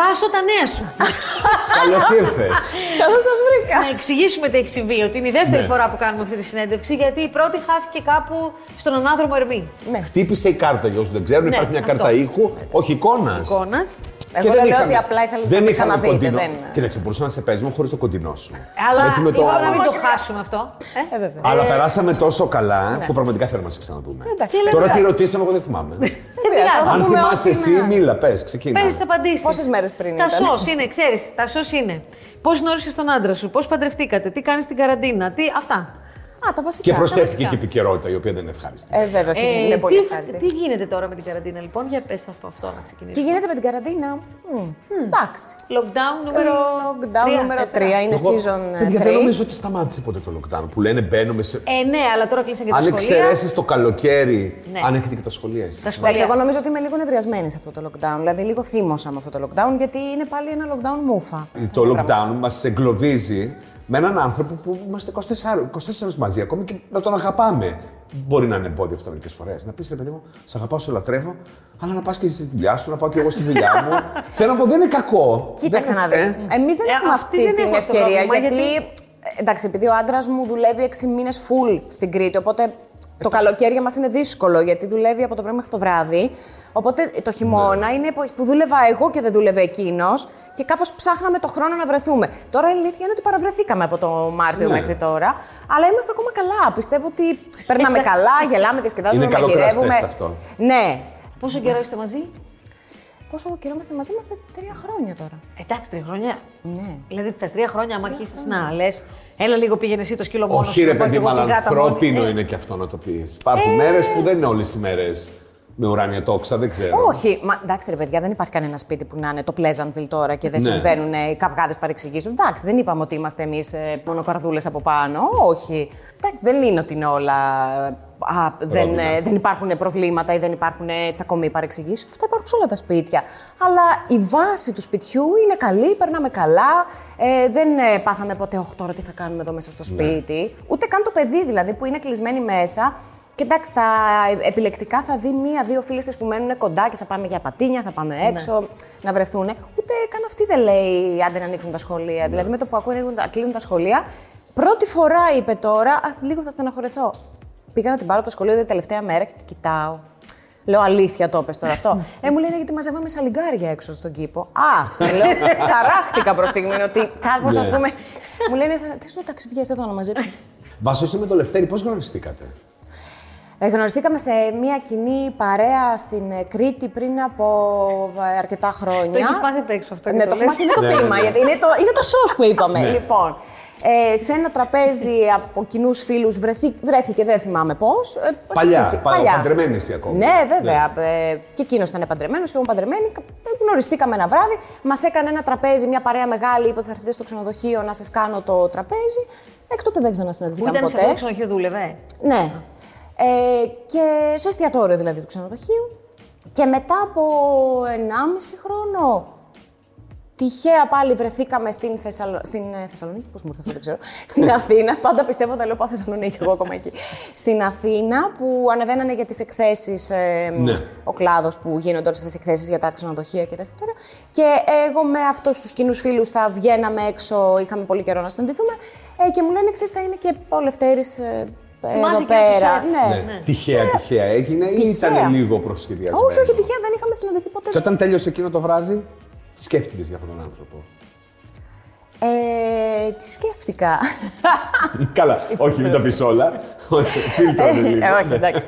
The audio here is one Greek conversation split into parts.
Βάσω τα νέα σου. Καλώς ήρθες. Καλώς σας βρήκα. Να εξηγήσουμε τα EXIV, ότι είναι η δεύτερη φορά που κάνουμε αυτή τη συνέντευξη, γιατί η πρώτη χάθηκε κάπου στον ανάδρομο Ερμή. Ναι. Χτύπησε η κάρτα, για όσους δεν ξέρουν. Ναι, υπάρχει μια κάρτα ήχου, όχι εικόνας. Εγώ λέω είχαμε, ότι απλά ήθελα να το ξαναδείτε. Κοίταξε, μπορούσα να σε παίζουμε χωρίς το κοντινό σου. Αλλά είπαμε να μην το χάσουμε αυτό. Αλλά περάσαμε τόσο καλά που πραγματικά θέλουμε να σε ξαναδούμε. Τώρα τι ρωτήσαμε, εγώ δεν θυμάμαι. Αν θυμάσαι εσύ, μίλα, πες, ξεκινά. Πες τις απαντήσεις. Πόσες μέρες πριν ήταν. Τα σως είναι. Πώς γνώρισες τον άντρα σου, πώς παντρευτήκατε, τι κάνεις στην καραντίνα, τι αυτά. Α, τα βασικά. Και προσθέθηκε και η επικαιρότητα, η οποία δεν είναι ευχάριστη. Βέβαια, είναι πολύ ευχάριστη. Τι γίνεται τώρα με την καραντίνα, λοιπόν, για πες από αυτό να ξεκινήσουμε. Τι γίνεται με την καραντίνα. Εντάξει. Lockdown νούμερο 3 είναι season 3. Γιατί δεν νομίζω ότι σταμάτησε ποτέ το lockdown που λένε μπαίνουμε σε. Ναι, αλλά τώρα κλείσαν και τα σχολεία. Αν εξαιρέσεις το καλοκαίρι, άνοιξαν και τα σχολεία. Εντάξει, εγώ νομίζω ότι είμαι λίγο νευριασμένη σε αυτό το lockdown. Δηλαδή, λίγο θύμωσα με αυτό το lockdown, γιατί είναι πάλι ένα lockdown μούφα. Το lockdown μας εγκλωβίζει. Με έναν άνθρωπο που είμαστε 24 μαζί, ακόμη και να τον αγαπάμε. Μπορεί να είναι εμπόδιο αυτό μερικές φορές. Να πεις ρε παιδί μου, σε αγαπάω, σε λατρεύω, αλλά να πας και στη δουλειά σου, να πάω και εγώ στη δουλειά μου. Θέλω να πω, δεν είναι κακό. Κοίταξε να δεις. Εμείς δεν έχουμε αυτή την ευκαιρία, γιατί. Εντάξει, επειδή ο άντρας μου δουλεύει 6 μήνες full στην Κρήτη, οπότε το καλοκαίρι μας είναι δύσκολο, γιατί δουλεύει από το πρωί μέχρι το βράδυ. Οπότε το χειμώνα είναι που δούλευα εγώ και δεν δούλευε εκείνος. Και κάπως ψάχναμε το χρόνο να βρεθούμε. Τώρα η αλήθεια είναι ότι παραβρεθήκαμε από το Μάρτιο μέχρι τώρα, αλλά είμαστε ακόμα καλά. Πιστεύω ότι περνάμε καλά, γελάμε, διασκεδάζουμε, μαγειρεύουμε. Είναι αυτό. Ναι. Πόσο καιρό είστε μαζί? Πόσο καιρό είμαστε μαζί, είμαστε 3 χρόνια τώρα. Εντάξει, 3 χρόνια. Ναι. Δηλαδή τα 3 χρόνια, άμα αρχίσεις να λες, έλα λίγο πήγαινε εσύ το σκύλο μόνος. Όχι, ρε παιδί μου, αλλά ανθρώπινο είναι και αυτό να το πεις. Υπάρχουν μέρες που δεν είναι όλες οι μέρες. Με ουράνια τόξα, δεν ξέρω. Όχι, μα, εντάξει ρε παιδιά, δεν υπάρχει κανένα σπίτι που να είναι το Pleasantville τώρα και δεν συμβαίνουν οι καυγάδες παρεξηγήσεων. Εντάξει, δεν είπαμε ότι είμαστε εμείς μονοκαρδούλες από πάνω. Όχι. Εντάξει, δεν είναι ότι είναι όλα. Δεν υπάρχουν προβλήματα ή δεν υπάρχουν τσακωμοί παρεξηγήσεις. Αυτά υπάρχουν σε όλα τα σπίτια. Αλλά η βάση του σπιτιού είναι καλή, περνάμε καλά. Δεν πάθαμε ποτέ, όχι τώρα τι θα κάνουμε εδώ μέσα στο σπίτι. Ναι. Ούτε καν το παιδί δηλαδή που είναι κλεισμένοι μέσα. Και εντάξει, τα επιλεκτικά θα δει 1-2 φίλες της που μένουν κοντά και θα πάμε για πατίνια, θα πάμε έξω να βρεθούν. Ούτε καν αυτή δεν λέει άντε να ανοίξουν τα σχολεία. Ναι. Δηλαδή με το που ακούνε κλείνουν τα σχολεία, πρώτη φορά είπε τώρα, λίγο θα στεναχωρεθώ. Πήγα να την πάρω από το σχολείο την τελευταία μέρα και την κοιτάω. Λέω αλήθεια, το πες τώρα αυτό. Μου λένε γιατί μαζεύαμε σαλιγκάρια έξω στον κήπο. Α, λέω, ταράχτηκα προς στιγμή ότι κάπως ας πούμε. Μου λένε τι σου ταξιδιές εδώ να μαζέψουν. Βασίσου με το Λευτέρη, πώς γνωριστήκατε? Γνωριστήκαμε σε μια κοινή παρέα στην Κρήτη πριν από αρκετά χρόνια. Το έχεις πάθει παίξω αυτό. Ναι, το έχεις το ποίημα, γιατί είναι το σως που είπαμε. Λοιπόν, σε ένα τραπέζι από κοινούς φίλους βρέθηκε, δεν θυμάμαι πώς. Παλιά. Παντρεμένη εσύ ακόμα. Ναι, βέβαια. Και εκείνος ήταν παντρεμένος και εγώ παντρεμένη. Γνωριστήκαμε ένα βράδυ. Μας έκανε ένα τραπέζι, μια παρέα μεγάλη. Είπε ότι θα έρθετε στο ξενοδοχείο να σας κάνω το τραπέζι. Εκ τότε δεν ξανασυναντηθήκαμε ποτέ. Ήταν σε αυτό το ξενοδοχείο, δούλευε. Ναι. Και στο εστιατόριο δηλαδή του ξενοδοχείου και μετά από 1,5 χρόνο τυχαία πάλι βρεθήκαμε στην Θεσσαλονίκη, πώς μου ήρθε αυτό δεν ξέρω, στην Αθήνα, πάντα πιστεύω τα λέω πάω Θεσσαλονίκη εγώ ακόμα εκεί, στην Αθήνα που ανεβαίνανε για τις εκθέσεις, ο κλάδος που γίνονται όλες αυτές τις εκθέσεις για τα ξενοδοχεία και τα εστιατόρια και εγώ με αυτούς τους κοινούς φίλους θα βγαίναμε έξω, είχαμε πολύ καιρό να συναντηθούμε και μου λένε ξέρεις θα είναι και ο Λευτέρης εδώ πέρα. Ναι. Τυχαία έγινε ή ήταν λίγο προσχεδιασμένο? Όχι, τυχαία, δεν είχαμε συναντηθεί ποτέ. Και όταν τέλειωσε εκείνο το βράδυ, τι σκέφτηκες για αυτόν τον άνθρωπο? Τι σκέφτηκα. Καλά, όχι, μην τα πεις όλα. Όχι, εντάξει.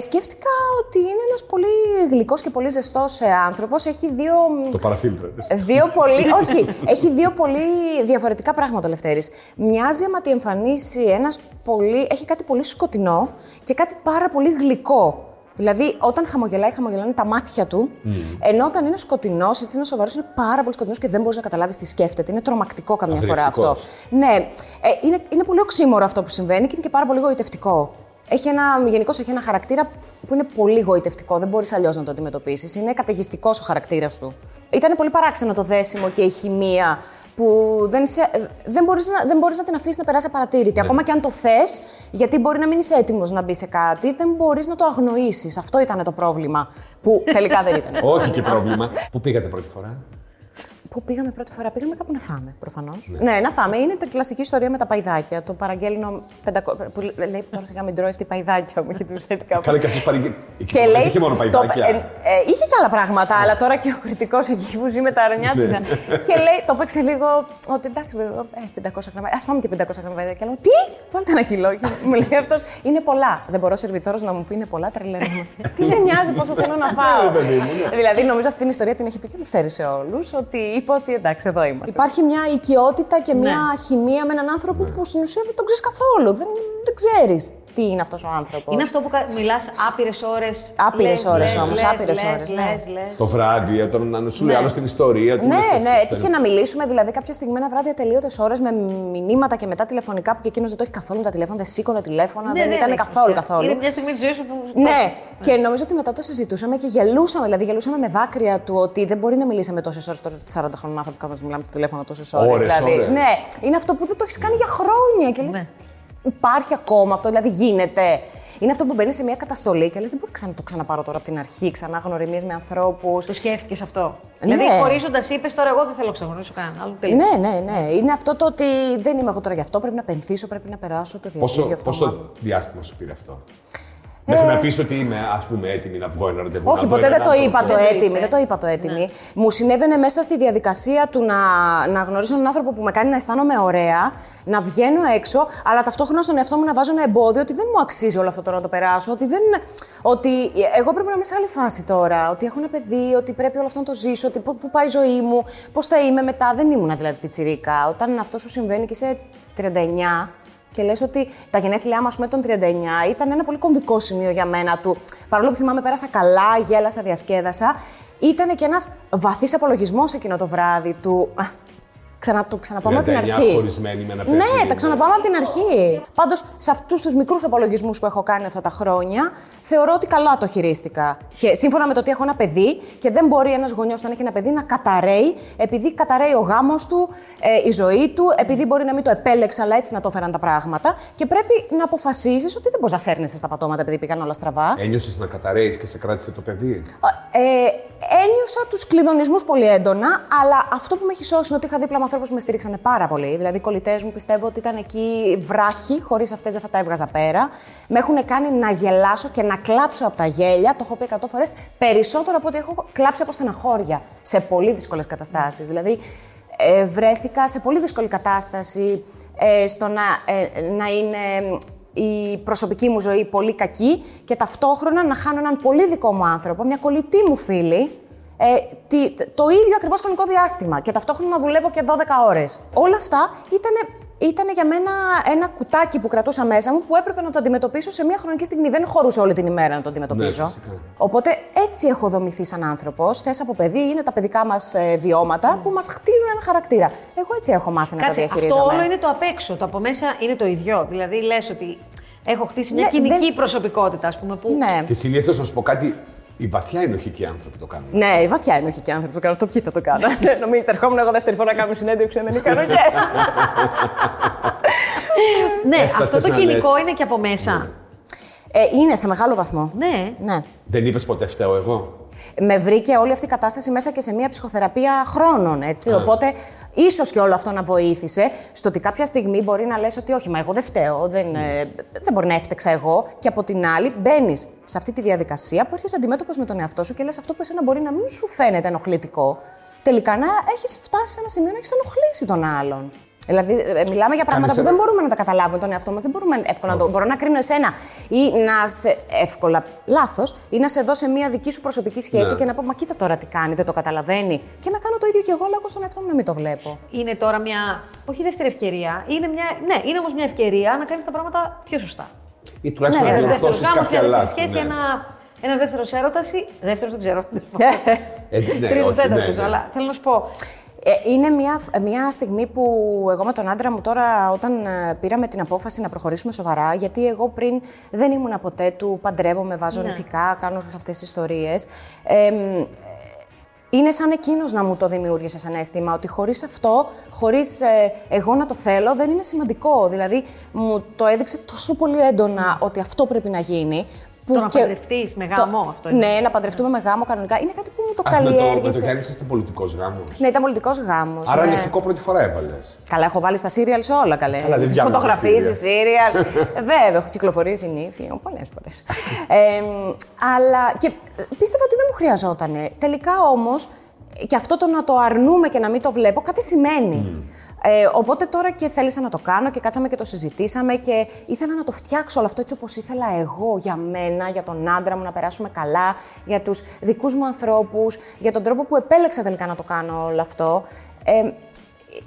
Σκέφτηκα ότι είναι ένας πολύ γλυκός και πολύ ζεστός άνθρωπος. Έχει δύο. Το παραφίλτρο. Έχει δύο πολύ διαφορετικά πράγματα ο Λευτέρης. Μοιάζει άμα τη εμφανίσει έχει κάτι πολύ σκοτεινό και κάτι πάρα πολύ γλυκό. Δηλαδή, όταν χαμογελάνε τα μάτια του, ενώ όταν είναι σκοτεινός, έτσι είναι σοβαρός, είναι πάρα πολύ σκοτεινός και δεν μπορείς να καταλάβεις τι σκέφτεται. Είναι τρομακτικό καμιά φορά αυτό. Ναι, είναι πολύ οξύμορο αυτό που συμβαίνει και είναι και πάρα πολύ γοητευτικό. Γενικώς έχει ένα χαρακτήρα που είναι πολύ γοητευτικό, δεν μπορείς αλλιώς να το αντιμετωπίσεις. Είναι καταιγιστικός ο χαρακτήρας του. Ήταν πολύ παράξενο το δέσιμο και η χημεία που δεν μπορείς να την αφήσεις να περάσει απαρατήρητη. Ακόμα και αν το θες, γιατί μπορεί να μην είσαι έτοιμος να μπει σε κάτι, δεν μπορείς να το αγνοήσεις. Αυτό ήταν το πρόβλημα. Που τελικά δεν ήταν. Όχι και πρόβλημα. Πού πήγατε πρώτη φορά? Πού πήγαμε πρώτη φορά? Πήγαμε κάπου να φάμε, προφανώς. Ναι, να φάμε. Είναι την κλασική ιστορία με τα παϊδάκια. Το παραγγέλνω. Που λέει τώρα σιγά μην τρώει αυτή η παϊδάκια μου και του έτσι κάπου. Κάνε κάποιου παραγγέλνου. Είχε μόνο παϊδάκια. Είχε και άλλα πράγματα, αλλά τώρα και ο κριτικός εκεί που ζει με τα αρνιάτινα. Και λέει, το παίξε λίγο. Ότι εντάξει, 500 γραμμάρια. Α φάμε και 500 γραμμάρια. Και λέω, τι? Βάλτε ένα κιλό. Μου λέει αυτό, είναι πολλά. Δεν μπορώ σερβιτόρος να μου πει είναι πολλά, τρελαίνομαι. Τι σε νοιάζει πόσο θέλω να φάω? Δηλαδή, νομίζω αυτή την ιστορία την έχει πει και Λευτέρη σε όλους. Είπα ότι εντάξει, εδώ είμαστε. Υπάρχει μια οικειότητα και μια χημεία με έναν άνθρωπο που στην ουσία δεν τον ξέρεις καθόλου. Δεν ξέρεις τι είναι αυτός ο άνθρωπος. Είναι αυτό που μιλάς άπειρες ώρες. Άπειρες ώρες όμως. Το βράδυ, όταν σου λέει άλλο την ιστορία του. Ναι, έτυχε να μιλήσουμε δηλαδή κάποια στιγμή ένα βράδυ ατελείωτες ώρες με μηνύματα και μετά τηλεφωνικά που και εκείνος δεν το έχει καθόλου τα τηλέφωνα, δεν σήκωνε τηλέφωνα, δεν ήταν καθόλου. Είναι μια στιγμή τη ζωή σου που. Ναι, και νομίζω ότι μετά το συζητούσαμε και γελούσαμε. Δηλαδή γελούσαμε με δάκρυα του ότι δεν μπορεί να μιλήσαμε τόσες ώρες τώρα 40 χρόνων άνθρωποι που μιλάμε στο τηλέφωνο τόσες ώρες. Δηλαδή. Ναι, είναι αυτό που δεν το έχεις κάνει για χρόνια και λες. Υπάρχει ακόμα αυτό, δηλαδή γίνεται. Είναι αυτό που μπαίνει σε μια καταστολή και λες δεν μπορεί να το ξαναπάρω τώρα από την αρχή, ξανά γνωριμίες με ανθρώπους. Το σκέφτηκες αυτό? Ναι. Δηλαδή χωρίζοντας είπες τώρα εγώ δεν θέλω να ξεχωρίσω κανέναν. Ναι. Είναι αυτό το ότι δεν είμαι εγώ τώρα γι' αυτό, πρέπει να πενθήσω, πρέπει να περάσω το διάστημα γι' αυτό. Πόσο διάστημα σου πήρε αυτό? Μέχρι να πεις ότι είμαι, ας πούμε, έτοιμη να βγω ένα ραντεβού. Όχι, ποτέ δεν το είπα το έτοιμη. Μου συνέβαινε μέσα στη διαδικασία του να γνωρίσω έναν άνθρωπο που με κάνει να αισθάνομαι ωραία, να βγαίνω έξω, αλλά ταυτόχρονα στον εαυτό μου να βάζω ένα εμπόδιο ότι δεν μου αξίζει όλο αυτό τώρα να το περάσω. Ότι εγώ πρέπει να είμαι σε άλλη φάση τώρα. Ότι έχω ένα παιδί, ότι πρέπει όλο αυτό να το ζήσω. Ότι πού πάει η ζωή μου, πώς θα είμαι μετά. Δεν ήμουν δηλαδή πιτσιρίκα. Όταν αυτό σου συμβαίνει και είσαι 39. Και λες ότι τα γενέθλιά μας με τον 39 ήταν ένα πολύ κομβικό σημείο για μένα του. Παρόλο που θυμάμαι πέρασα καλά, γέλασα, διασκέδασα. Ήταν και ένας βαθύς απολογισμός εκείνο το βράδυ του. Το ξαναπάμε από την αρχή. Χωρισμένη με ένα παιδί. Ναι, τα ξαναπάμε από την αρχή. Πάντως, σε αυτούς τους μικρούς απολογισμούς που έχω κάνει αυτά τα χρόνια, θεωρώ ότι καλά το χειρίστηκα. Και σύμφωνα με το ότι έχω ένα παιδί και δεν μπορεί ένας γονιός όταν έχει ένα παιδί να καταραίει, επειδή καταραίει ο γάμος του, η ζωή του, επειδή μπορεί να μην το επέλεξε, αλλά έτσι να το έφεραν τα πράγματα. Και πρέπει να αποφασίσεις ότι δεν μπορείς να σέρνεσαι στα πατώματα επειδή πήγαν όλα στραβά. Ένιωσες να καταραίεις και σε κράτησε το παιδί? Ένιωσα τους κλειδονισμούς πολύ έντονα, αλλά αυτό που με έχει σώσει είναι ότι είχα δίπλα με ανθρώπους που με στηρίξανε πάρα πολύ. Δηλαδή, οι κολλητές μου πιστεύω ότι ήταν εκεί βράχοι, χωρίς αυτές δεν θα τα έβγαζα πέρα. Με έχουν κάνει να γελάσω και να κλάψω από τα γέλια. Το έχω πει 100 φορές περισσότερο από ότι έχω κλάψει από στεναχώρια σε πολύ δύσκολες καταστάσεις. Δηλαδή, βρέθηκα σε πολύ δύσκολη κατάσταση στο να είναι η προσωπική μου ζωή πολύ κακή και ταυτόχρονα να χάνω έναν πολύ δικό μου άνθρωπο, μια κολλητή μου φίλη, το ίδιο ακριβώς χρονικό διάστημα και ταυτόχρονα να δουλεύω και 12 ώρες. Όλα αυτά ήταν για μένα ένα κουτάκι που κρατούσα μέσα μου που έπρεπε να το αντιμετωπίσω σε μια χρονική στιγμή. Δεν χωρούσε όλη την ημέρα να το αντιμετωπίζω. Ναι, οπότε έτσι έχω δομηθεί σαν άνθρωπος. Θες από παιδί, είναι τα παιδικά μας βιώματα που μας χτίζουν ένα χαρακτήρα. Εγώ έτσι έχω μάθει να τα διαχειρίζομαι. Αυτό όλο είναι το απ' έξω. Το από μέσα είναι το ίδιο. Δηλαδή λες ότι έχω χτίσει μια κοινική προσωπικότητα, ας πούμε. Που... Ναι. Και συνήθως να σου πω κάτι. Οι βαθιά ενοχικοί άνθρωποι το κάνουν. Ναι, οι βαθιά ενοχικοί άνθρωποι το κάνουν. Αυτό ποιοι θα το κάνουν? Νομίζετε, ερχόμουν εγώ δεύτερη φορά να κάνω συνέντευξη, δεν ήκανα και έτσι. Ναι, αυτό το κοινικό είναι και από μέσα. Είναι σε μεγάλο βαθμό. Ναι. Δεν είπες ποτέ φταίω εγώ? Με βρήκε όλη αυτή η κατάσταση μέσα και σε μια ψυχοθεραπεία χρόνων, έτσι. Οπότε, ίσως και όλο αυτό να βοήθησε στο ότι κάποια στιγμή μπορεί να λες ότι όχι, μα εγώ δεν φταίω, δεν μπορεί να έφτεξα εγώ. Και από την άλλη, μπαίνεις σε αυτή τη διαδικασία που έρχεσαι αντιμέτωπος με τον εαυτό σου και λες αυτό που εσένα μπορεί να μην σου φαίνεται ενοχλητικό. Τελικά να έχεις φτάσει σε ένα σημείο να έχεις ενοχλήσει τον άλλον. Δηλαδή, μιλάμε για πράγματα που δεν μπορούμε να τα καταλάβουμε τον εαυτό μας. Δεν μπορούμε εύκολα να το. Μπορώ να κρίνω εσένα ή να σε. Εύκολα, λάθος, ή να σε δω σε μια δική σου προσωπική σχέση και να πω μα κοίτα τώρα τι κάνει, δεν το καταλαβαίνει. Και να κάνω το ίδιο κι εγώ, αλλά εγώ στον εαυτό μου να μην το βλέπω. Είναι τώρα μια. Όχι δεύτερη ευκαιρία. Είναι όμως μια ευκαιρία να κάνεις τα πράγματα πιο σωστά. Ή τουλάχιστον να διορθώσεις κάποια λάθη. Ένας δεύτερος έρωτας ή. Δεύτερος δεν ξέρω. Τρίτος, αλλά θέλω να σου πω. Είναι μια στιγμή που εγώ με τον άντρα μου τώρα όταν πήραμε την απόφαση να προχωρήσουμε σοβαρά, γιατί εγώ πριν δεν ήμουν ποτέ του παντρεύομαι, βάζω νηφικά, κάνω όλες αυτές τις ιστορίες. είναι σαν εκείνος να μου το δημιούργησε σαν αίσθημα, ότι χωρίς αυτό, χωρίς εγώ να το θέλω, δεν είναι σημαντικό. Δηλαδή, μου το έδειξε τόσο πολύ έντονα ότι αυτό πρέπει να γίνει. Το να παντρευτείς με γάμο, αυτό είναι. Ναι, να παντρευτούμε με γάμο κανονικά. Είναι κάτι που μου το καλλιέργησε. Με το Γιάννη ήταν πολιτικός γάμος. Ναι, ήταν πολιτικός γάμος. Άρα λευκό πρώτη φορά έβαλες. Καλά, έχω βάλει στα σύριαλ σε όλα, καλέ. Φωτογραφίσεις, σύριαλ. Βέβαια, έχω κυκλοφορήσει νύφη, πολλές φορές. Αλλά και πίστευα ότι δεν μου χρειαζότανε. Τελικά όμως, και αυτό το να το αρνούμε και να μην το βλέπω, κάτι σημαίνει. Οπότε τώρα και θέλησα να το κάνω και κάτσαμε και το συζητήσαμε και ήθελα να το φτιάξω όλο αυτό έτσι όπως ήθελα εγώ, για μένα, για τον άντρα μου, να περάσουμε καλά, για τους δικούς μου ανθρώπους, για τον τρόπο που επέλεξα τελικά να το κάνω όλο αυτό.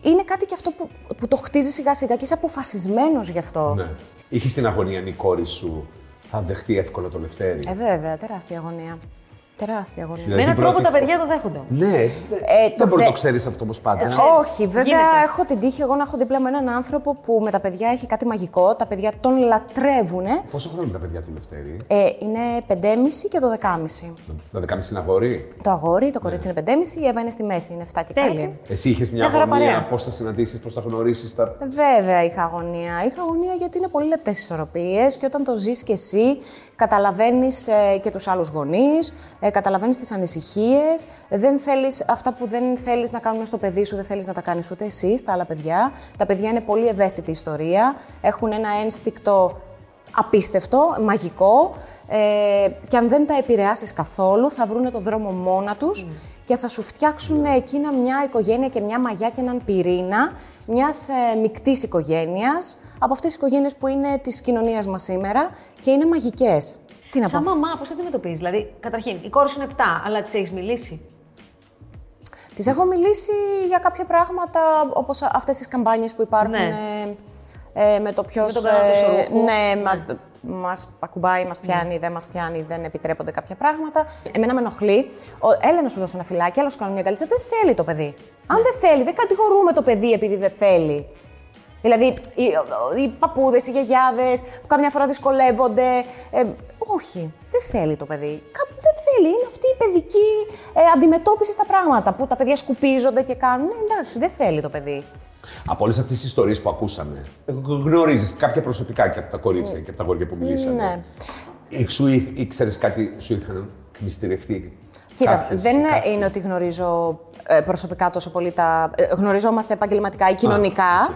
Είναι κάτι και αυτό που το χτίζει σιγά σιγά και είσαι αποφασισμένος γι' αυτό. Ναι. Είχες την αγωνία, η κόρη σου θα δεχτεί εύκολα το Λευτέρη. Βέβαια, τεράστια αγωνία. Τεράστια αγωνία. Με έναν τρόπο τα παιδιά το δέχονται. Ναι, δεν μπορεί να το ξέρεις αυτό όμως πάντα. Όχι, βέβαια γίνεται. Έχω την τύχη εγώ να έχω δίπλα με έναν άνθρωπο που με τα παιδιά έχει κάτι μαγικό. Τα παιδιά τον λατρεύουνε. Πόσο χρόνο είναι τα παιδιά του Λευτέρη? Είναι 5,5 και 12,5. Το 12,5 είναι αγόρι. Το αγόρι, το κορίτσι είναι 5,5, η Εύα είναι στη μέση, είναι 7 και κάτι. Εσύ είχες μια αγωνία, πώς θα συναντήσεις, πώς θα γνωρίσεις τα. Βέβαια είχα αγωνία. Είχα αγωνία γιατί είναι πολύ λεπτές ισορροπίες και όταν το ζεις κι εσύ, καταλαβαίνεις και τους άλλους γονείς. Καταλαβαίνεις τις ανησυχίες, δεν θέλεις, αυτά που δεν θέλεις να κάνουν στο παιδί σου, δεν θέλεις να τα κάνεις ούτε εσύ στα άλλα παιδιά. Τα παιδιά είναι πολύ ευαίσθητη ιστορία, έχουν ένα ένστικτο απίστευτο, μαγικό και αν δεν τα επηρεάσεις καθόλου θα βρουν το δρόμο μόνα τους και θα σου φτιάξουν εκείνα μια οικογένεια και μια μαγιά και έναν πυρήνα μιας μικτής οικογένειας, από αυτές τις οικογένειες που είναι της κοινωνίας μας σήμερα και είναι μαγικές. Σαν μαμά, πώς αντιμετωπίζεις? Δηλαδή, καταρχήν, η κόρη σου είναι 7, αλλά της έχεις μιλήσει? Της έχω μιλήσει για κάποια πράγματα, όπως αυτές τις καμπάνιες που υπάρχουν με το ποιος. Μας ακουμπάει, μας πιάνει, δεν μας πιάνει, δεν επιτρέπονται κάποια πράγματα. Εμένα με ενοχλεί. Έλα να σου δώσω ένα φυλάκι, έλα να σου κάνω μια αγκαλίτσα. Δεν θέλει το παιδί. Αν δεν θέλει, δεν κατηγορούμε το παιδί επειδή δεν θέλει. Δηλαδή, οι παππούδες, οι γιαγιάδες που καμιά φορά δυσκολεύονται. Όχι, δεν θέλει το παιδί. Δεν θέλει. Είναι αυτή η παιδική αντιμετώπιση στα πράγματα που τα παιδιά σκουπίζονται και κάνουν. Εντάξει, δεν θέλει το παιδί. Από όλες αυτές τις ιστορίες που ακούσαμε, γνωρίζεις κάποια προσωπικά και από τα κορίτσια και από τα αγόρια που μιλήσαμε. Ναι. Σου ήξερες κάτι, σου είχαν εκμυστηρευτεί? Κοίτα, είναι ότι γνωρίζω προσωπικά τόσο πολύ τα. Γνωριζόμαστε επαγγελματικά ή κοινωνικά.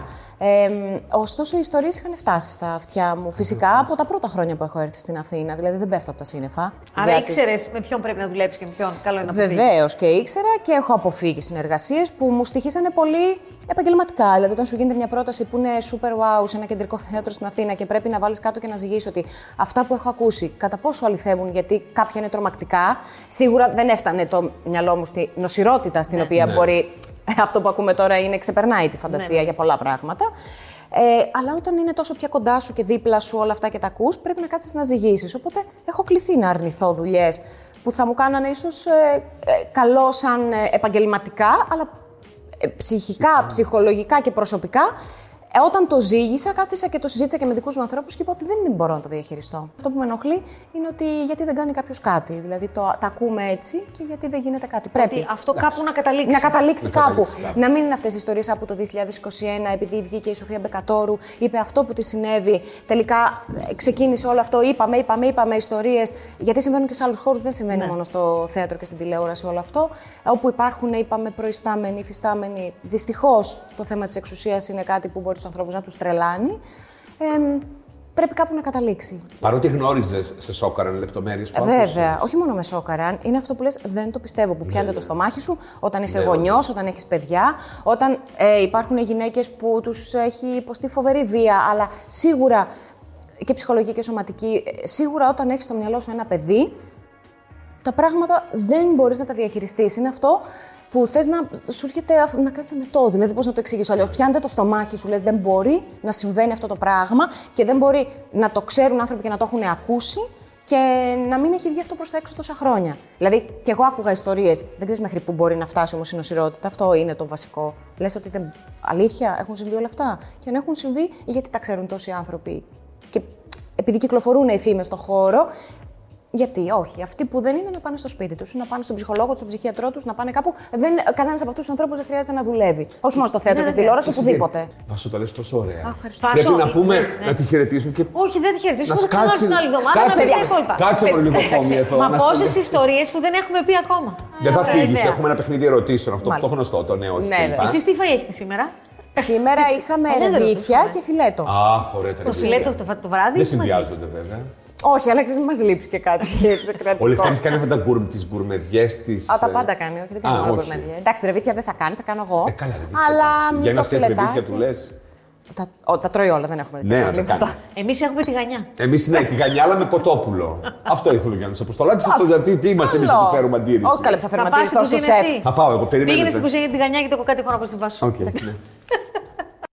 Ωστόσο, οι ιστορίες είχαν φτάσει στα αυτιά μου φυσικά από τα πρώτα χρόνια που έχω έρθει στην Αθήνα. Δηλαδή, δεν πέφτω από τα σύννεφα. Άρα, ήξερες με ποιον πρέπει να δουλέψεις και με ποιον καλό είναι να δουλέψεις. Βεβαίως και ήξερα και έχω αποφύγει συνεργασίες που μου στοιχήσανε πολύ επαγγελματικά. Δηλαδή, όταν σου γίνεται μια πρόταση που είναι super wow σε ένα κεντρικό θέατρο στην Αθήνα και πρέπει να βάλεις κάτω και να ζυγίσεις ότι αυτά που έχω ακούσει κατά πόσο αληθεύουν, γιατί κάποια είναι τρομακτικά. Σίγουρα δεν έφτανε το μυαλό μου στη νοσηρότητα στην οποία μπορεί. Αυτό που ακούμε τώρα ξεπερνάει τη φαντασία για πολλά πράγματα. Αλλά όταν είναι τόσο πια κοντά σου και δίπλα σου όλα αυτά και τα ακούς, πρέπει να κάτσεις να ζυγίσεις. Οπότε έχω κληθεί να αρνηθώ δουλειές που θα μου κάνανε ίσως καλό σαν επαγγελματικά, αλλά ψυχικά, ψυχολογικά και προσωπικά. Όταν το ζήγησα, κάθισα και το συζήτησα και με δικούς μου ανθρώπους και είπα ότι δεν μπορώ να το διαχειριστώ. Αυτό που με ενοχλεί είναι ότι γιατί δεν κάνει κάποιος κάτι. Δηλαδή, τα ακούμε έτσι και γιατί δεν γίνεται κάτι. Πρέπει αυτό κάπου να καταλήξει. Να καταλήξει κάπου. Να μην είναι αυτές οι ιστορίες από το 2021, επειδή βγήκε η Σοφία Μπεκατόρου, είπε αυτό που της συνέβη. Τελικά ξεκίνησε όλο αυτό. Είπαμε ιστορίες. Γιατί συμβαίνουν και σε άλλους χώρους, δεν συμβαίνει μόνο στο θέατρο και στην τηλεόραση όλο αυτό. Όπου υπάρχουν, είπαμε, προϊστάμενοι, υφιστάμενοι. Δυστυχώς το θέμα της εξουσίας είναι κάτι που μπορεί τους ανθρώπους να τους τρελάνει, πρέπει κάπου να καταλήξει. Παρότι γνώριζες, σε σόκαραν λεπτομέρειες που άκουσες? Βέβαια, όχι μόνο με σόκαραν. Είναι αυτό που λες, δεν το πιστεύω, που πιάνεται το στομάχι σου όταν είσαι γονιός, όταν έχεις παιδιά, όταν υπάρχουν γυναίκες που τους έχει υποστεί φοβερή βία, αλλά σίγουρα και ψυχολογική και σωματική, σίγουρα όταν έχεις στο μυαλό σου ένα παιδί, τα πράγματα δεν μπορείς να τα διαχειριστείς. Είναι αυτό που θες να σου έρχεται να κάνεις αμετό, δηλαδή πώς να το εξηγήσω αλλιώς. Πιάνεται το στομάχι σου, λες δεν μπορεί να συμβαίνει αυτό το πράγμα και δεν μπορεί να το ξέρουν άνθρωποι και να το έχουν ακούσει και να μην έχει βγει αυτό προς τα έξω τόσα χρόνια. Δηλαδή, κι εγώ άκουγα ιστορίες, δεν ξέρεις μέχρι πού μπορεί να φτάσει όμως η νοσηρότητα. Αυτό είναι το βασικό. Λες ότι δεν. Αλήθεια, έχουν συμβεί όλα αυτά. Και αν έχουν συμβεί, γιατί τα ξέρουν τόσοι άνθρωποι. Και επειδή κυκλοφορούν οι φήμες στον χώρο, Γιατί όχι. Αυτοί που δεν είναι να πάνε στο σπίτι τους, να πάνε στον ψυχολόγο τους, στον ψυχιατρό τους, να πάνε κάπου. Κανένας από αυτούς τους ανθρώπους δεν χρειάζεται να δουλεύει. Όχι μόνο στο θέατρο και στη τηλεόραση, οπουδήποτε. Βάσο, τα λες τόσο ωραία. Πρέπει να πούμε να τη χαιρετήσουμε και. Όχι, δεν τη χαιρετήσουμε. Θα ξανάρθει την άλλη εβδομάδα να πει τα υπόλοιπα. Κάτσε μόνο λίγο ακόμη εδώ. Μα πόσες ιστορίες που δεν έχουμε πει ακόμα. Δεν θα φύγεις. Έχουμε ένα παιχνίδι ερωτήσεων, αυτό που το γνωστό, το νέο. Εσείς τι φαγή έχετε σήμερα? Σήμερα είχαμε ρεβίθια και φιλέτο. Αχ, ωραία. Το φιλέτο το βράδυ. Δεν συνδυάζονται βέβαια. Όχι, αλλά ξέρεις, μας λείψει και κάτι έτσι κρατικό. Ο Λευτέρης κάνει αυτά τις γκουρμεδιές της. Α, τα πάντα κάνει, όχι, δεν κάνει μόνο γκουρμεδιές. Εντάξει, ρεβίθια δεν θα κάνει, τα κάνω εγώ. Καλά ρεβίθια. Για ένα σετ ρεβίθια του λες. Τα τρώει όλα, δεν έχουμε τίποτα. Εμείς έχουμε τη γανιά. Εμείς είναι τη γανιά, αλλά με κοτόπουλο. Αυτό ήθελε ο Γιάννης Αποστολάκης. Αυτό δηλαδή τι είμαστε εμείς που φέρουμε αντίρρηση. Όχι, καλά, θα φέρουμε αντίρρηση στο σεφ. Θα πάω εγώ, περιμένετε. Πήγαινε στην κουζίνα για τη γανιά, γιατί έχω κάτι χώρο να πω στην Βάσου.